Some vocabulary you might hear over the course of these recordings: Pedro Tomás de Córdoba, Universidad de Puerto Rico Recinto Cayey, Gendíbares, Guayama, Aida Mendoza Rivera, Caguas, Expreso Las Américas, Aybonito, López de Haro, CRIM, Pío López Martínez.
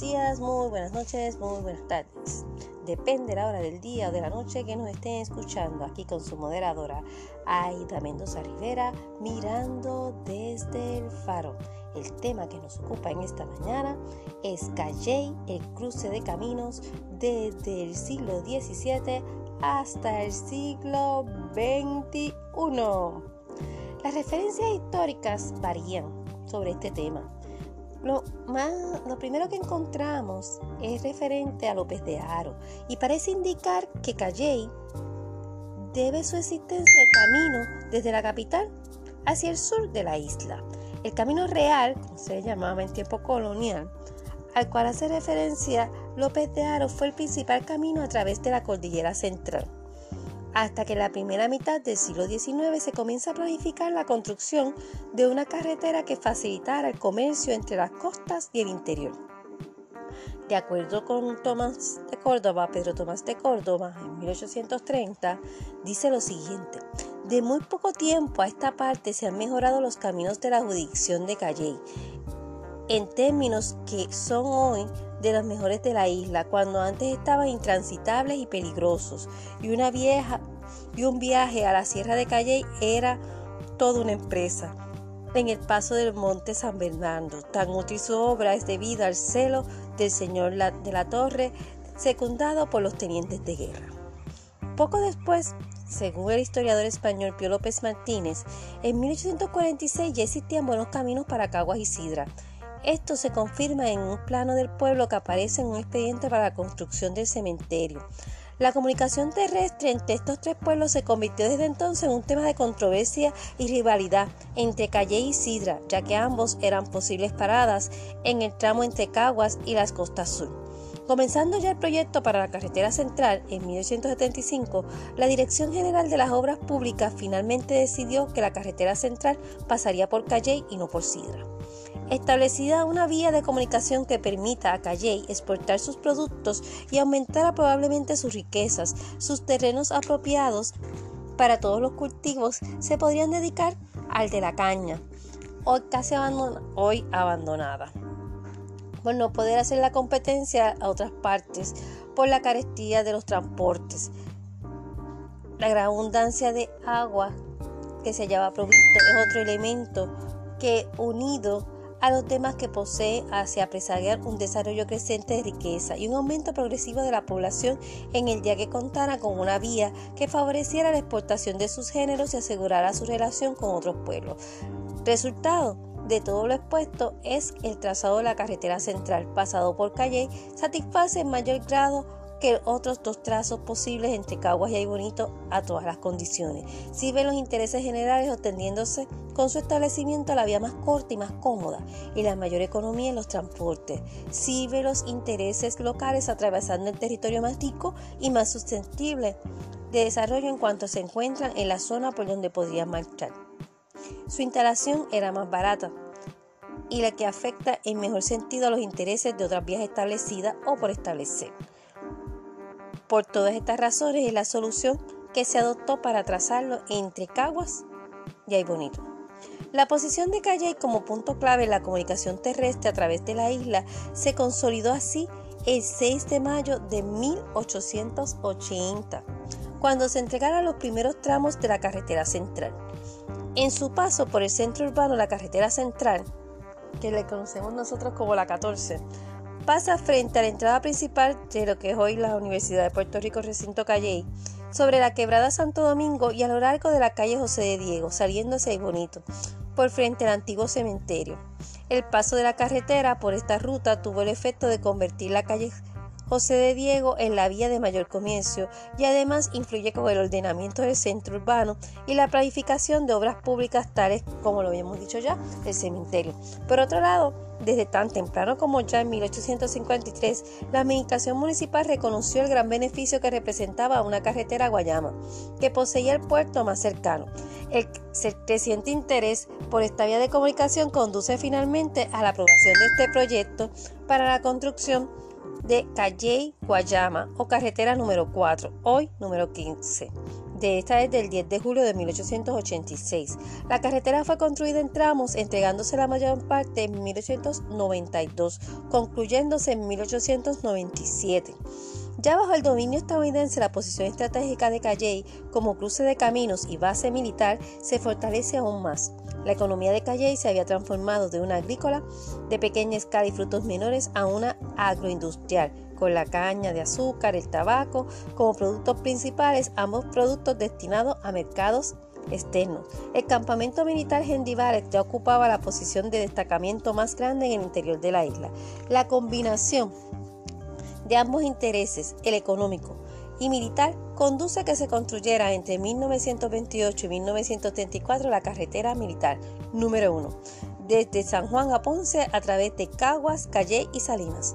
buenos días, muy buenas noches, muy buenas tardes. Depende la hora del día o de la noche que nos estén escuchando, aquí con su moderadora Aida Mendoza Rivera, mirando desde el faro. El tema que nos ocupa en esta mañana es Cayey, el cruce de caminos desde el siglo XVII hasta el siglo XXI. Las referencias históricas varían sobre este tema. Lo primero que encontramos es referente a López de Haro y parece indicar que Cayey debe su existencia al camino desde la capital hacia el sur de la isla. El camino real, como se le llamaba en tiempo colonial, al cual hace referencia López de Haro, fue el principal camino a través de la cordillera central, hasta que en la primera mitad del siglo XIX se comienza a planificar la construcción de una carretera que facilitara el comercio entre las costas y el interior. De acuerdo con Pedro Tomás de Córdoba, en 1830, dice lo siguiente: de muy poco tiempo a esta parte se han mejorado los caminos de la jurisdicción de Cayey, en términos que son hoy de los mejores de la isla, cuando antes estaban intransitables y peligrosos, y un viaje a la sierra de Cayey era toda una empresa. En el paso del monte San Bernardo, tan útil su obra es debido al celo del señor de la Torre, secundado por los tenientes de guerra. Poco después, según el historiador español Pío López Martínez, en 1846 ya existían buenos caminos para Caguas y Sidra. Esto se confirma en un plano del pueblo que aparece en un expediente para la construcción del cementerio. La comunicación terrestre entre estos tres pueblos se convirtió desde entonces en un tema de controversia y rivalidad entre Cayey y Sidra, ya que ambos eran posibles paradas en el tramo entre Caguas y las costas sur. Comenzando ya el proyecto para la carretera central en 1875, la Dirección General de las Obras Públicas finalmente decidió que la carretera central pasaría por Cayey y no por Sidra. Establecida una vía de comunicación que permita a Cayey exportar sus productos y aumentar probablemente sus riquezas, sus terrenos apropiados para todos los cultivos se podrían dedicar al de la caña, hoy abandonada, por no poder hacer la competencia a otras partes por la carestía de los transportes. La gran abundancia de agua que se hallaba provisto es otro elemento que, unido a los temas que posee, hacia presagiar un desarrollo creciente de riqueza y un aumento progresivo de la población en el día que contara con una vía que favoreciera la exportación de sus géneros y asegurara su relación con otros pueblos. Resultado de todo lo expuesto es el trazado de la carretera central, pasado por Cayey, satisface en mayor grado que otros dos trazos posibles entre Caguas y Aybonito a todas las condiciones. Sirven los intereses generales, obteniéndose con su establecimiento la vía más corta y más cómoda y la mayor economía en los transportes. Sirve los intereses locales, atravesando el territorio más rico y más susceptible de desarrollo en cuanto se encuentran en la zona por donde podrían marchar. Su instalación era más barata y la que afecta en mejor sentido a los intereses de otras vías establecidas o por establecer. Por todas estas razones es la solución que se adoptó para trazarlo entre Caguas y Aybonito. La posición de Cayey como punto clave en la comunicación terrestre a través de la isla se consolidó así el 6 de mayo de 1880, cuando se entregaron los primeros tramos de la carretera central. En su paso por el centro urbano, la carretera central, que le conocemos nosotros como la 14, pasa frente a la entrada principal de lo que es hoy la Universidad de Puerto Rico Recinto Cayey, sobre la quebrada Santo Domingo y a lo largo de la calle José de Diego, saliendo hacia Aybonito, por frente al antiguo cementerio. El paso de la carretera por esta ruta tuvo el efecto de convertir la calle José de Diego en la vía de mayor comercio y además influye con el ordenamiento del centro urbano y la planificación de obras públicas tales como lo habíamos dicho ya, el cementerio. Por otro lado, desde tan temprano como ya en 1853, la administración municipal reconoció el gran beneficio que representaba una carretera a Guayama, que poseía el puerto más cercano. El creciente interés por esta vía de comunicación conduce finalmente a la aprobación de este proyecto para la construcción de Cayey-Guayama o carretera número 4, hoy número 15, de esta es del 10 de julio de 1886. La carretera fue construida en tramos, entregándose la mayor parte en 1892, concluyéndose en 1897. Ya bajo el dominio estadounidense, la posición estratégica de Cayey como cruce de caminos y base militar se fortalece aún más. La economía de Cayey se había transformado de una agrícola de pequeña escala y frutos menores a una agroindustrial, con la caña de azúcar, el tabaco como productos principales, ambos productos destinados a mercados externos. El campamento militar Gendíbares ya ocupaba la posición de destacamiento más grande en el interior de la isla. La combinación de ambos intereses, el económico y militar, conduce a que se construyera entre 1928 y 1934 la carretera militar número 1, desde San Juan a Ponce a través de Caguas, Cayey y Salinas.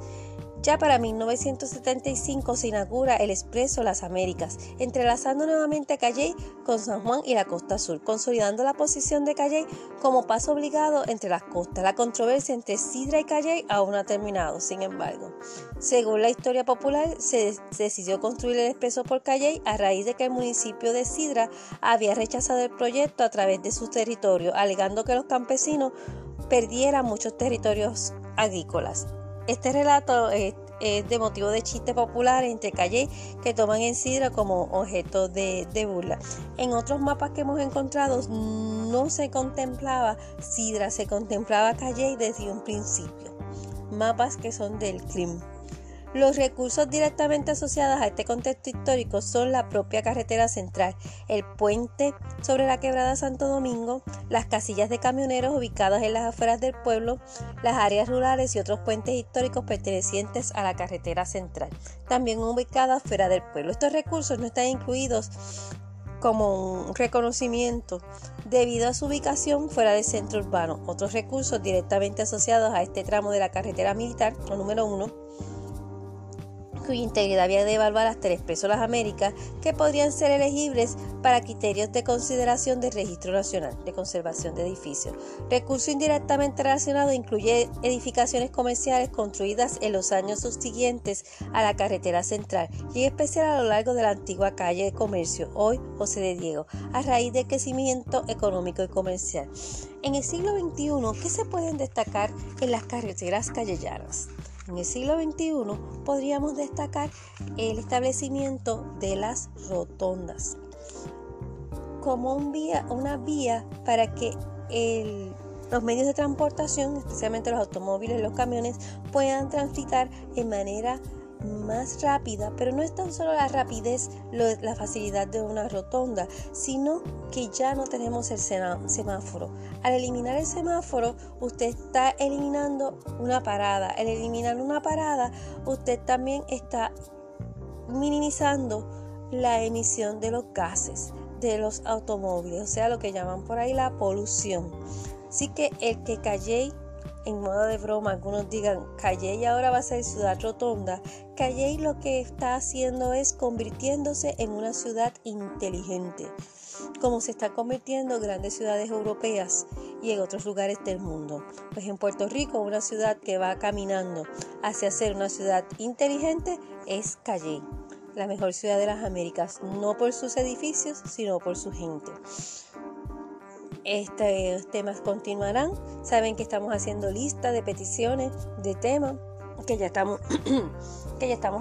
Ya para 1975 se inaugura el Expreso Las Américas, entrelazando nuevamente a Cayey con San Juan y la costa sur, consolidando la posición de Cayey como paso obligado entre las costas. La controversia entre Sidra y Cayey aún no ha terminado, sin embargo. Según la historia popular, se decidió construir el Expreso por Cayey a raíz de que el municipio de Sidra había rechazado el proyecto a través de su territorio, alegando que los campesinos perdieran muchos territorios agrícolas. Este relato es de motivo de chistes populares entre Cayey que toman en Sidra como objeto de burla. En otros mapas que hemos encontrado no se contemplaba Sidra, se contemplaba Cayey desde un principio. Mapas que son del CRIM. Los recursos directamente asociados a este contexto histórico son la propia carretera central, el puente sobre la quebrada Santo Domingo, las casillas de camioneros ubicadas en las afueras del pueblo, las áreas rurales y otros puentes históricos pertenecientes a la carretera central, también ubicadas fuera del pueblo. Estos recursos no están incluidos como un reconocimiento debido a su ubicación fuera del centro urbano. Otros recursos directamente asociados a este tramo de la carretera militar, o número 1, cuya integridad había de evaluar hasta el Expreso Las Américas, que podrían ser elegibles para criterios de consideración del Registro Nacional de Conservación de Edificios. Recurso indirectamente relacionado incluye edificaciones comerciales construidas en los años subsiguientes a la carretera central y en especial a lo largo de la antigua calle de Comercio, hoy José de Diego, a raíz del crecimiento económico y comercial. En el siglo XXI, ¿qué se pueden destacar en las carreteras callejanas? En el siglo XXI podríamos destacar el establecimiento de las rotondas como una vía para que los medios de transportación, especialmente los automóviles y los camiones, puedan transitar de manera más rápida, pero no es tan solo la rapidez, la facilidad de una rotonda, sino que ya no tenemos el semáforo. Al eliminar el semáforo, usted está eliminando una parada. Al eliminar una parada, usted también está minimizando la emisión de los gases de los automóviles, o sea, lo que llaman por ahí la polución. Así que el que Cayey, en modo de broma, algunos digan, Cayey ahora va a ser ciudad rotonda. Cayey lo que está haciendo es convirtiéndose en una ciudad inteligente, como se están convirtiendo grandes ciudades europeas y en otros lugares del mundo. Pues en Puerto Rico, una ciudad que va caminando hacia ser una ciudad inteligente es Cayey, la mejor ciudad de las Américas, no por sus edificios, sino por su gente. Estos temas continuarán. Saben que estamos haciendo lista de peticiones de temas que ya estamos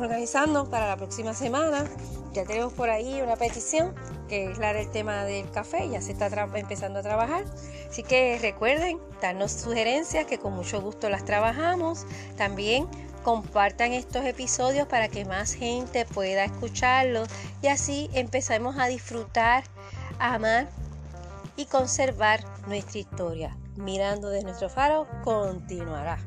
organizando para la próxima semana. Ya tenemos por ahí una petición que es la del tema del café. Ya se está empezando a trabajar. Así que recuerden darnos sugerencias, que con mucho gusto las trabajamos. También compartan estos episodios para que más gente pueda escucharlos y así empezamos a disfrutar, a amar y conservar nuestra historia. Mirando desde nuestro faro continuará.